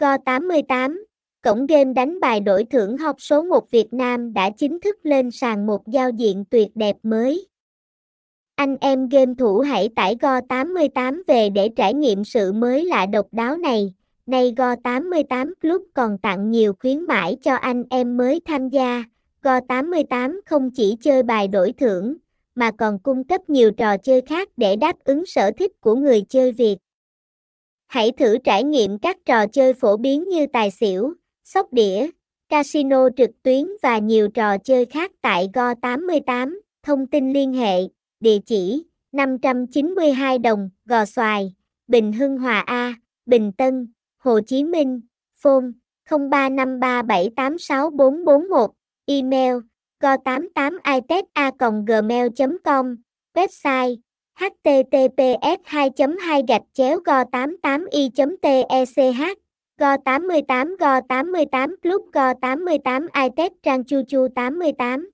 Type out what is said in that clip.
Go88, cổng game đánh bài đổi thưởng học số 1 Việt Nam đã chính thức lên sàn một giao diện tuyệt đẹp mới. Anh em game thủ hãy tải Go88 về để trải nghiệm sự mới lạ độc đáo này. Nay Go88 Club còn tặng nhiều khuyến mãi cho anh em mới tham gia. Go88 không chỉ chơi bài đổi thưởng, mà còn cung cấp nhiều trò chơi khác để đáp ứng sở thích của người chơi Việt. Hãy thử trải nghiệm các trò chơi phổ biến như tài xỉu, sóc đĩa, casino trực tuyến và nhiều trò chơi khác tại Go88. Thông tin liên hệ, địa chỉ 592 Đồng, Gò Xoài, Bình Hưng Hòa A, Bình Tân, Hồ Chí Minh, phone 0353786441, email go88ytech@gmail.com, website https://go88y.tech. Go88 Club Go88ytech Trang Chu Chu 88